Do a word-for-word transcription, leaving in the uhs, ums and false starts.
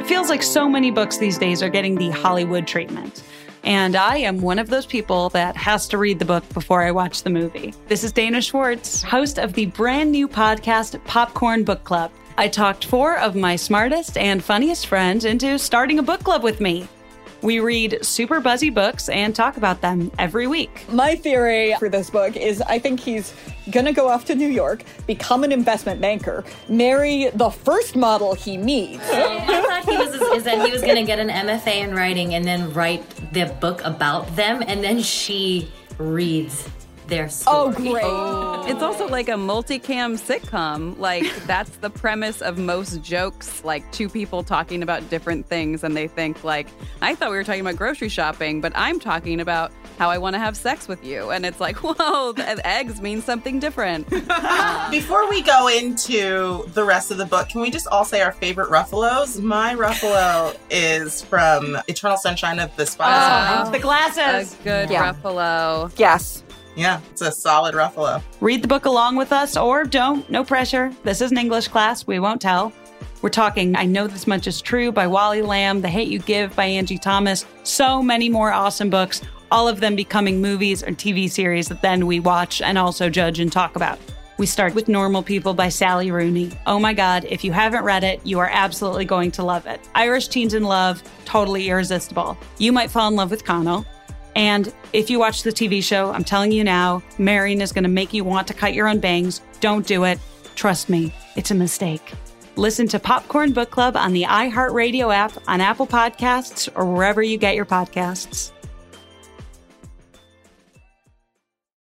It feels like so many books these days are getting the Hollywood treatment. And I am one of those people that has to read the book before I watch the movie. This is Dana Schwartz, host of the brand new podcast, Popcorn Book Club. I talked four of my smartest and funniest friends into starting a book club with me. We read super buzzy books and talk about them every week. My theory for this book is I think he's going to go off to New York, become an investment banker, marry the first model he meets. I thought he was, is that he was going to get an M F A in writing and then write the book about them, and then she reads their story. Oh, great. Oh. It's also like a multicam sitcom. Like, that's the premise of most jokes, like two people talking about different things, and they think, like, I thought we were talking about grocery shopping, but I'm talking about how I want to have sex with you. And it's like, whoa, the eggs mean something different. Before we go into the rest of the book, can we just all say our favorite Ruffalos? My Ruffalo is from Eternal Sunshine of the Spotless Mind. Oh, the glasses. A good yeah. Ruffalo. Yes. Yeah, it's a solid Ruffalo. Read the book along with us or don't. No pressure. This is an English class. We won't tell. We're talking I Know This Much Is True by Wally Lamb, The Hate You Give by Angie Thomas. So many more awesome books, all of them becoming movies or T V series that then we watch and also judge and talk about. We start with Normal People by Sally Rooney. Oh my God, if you haven't read it, you are absolutely going to love it. Irish teens in love, totally irresistible. You might fall in love with Connell. And if you watch the T V show, I'm telling you now, Marion is going to make you want to cut your own bangs. Don't do it. Trust me, it's a mistake. Listen to Popcorn Book Club on the iHeartRadio app, on Apple Podcasts, or wherever you get your podcasts.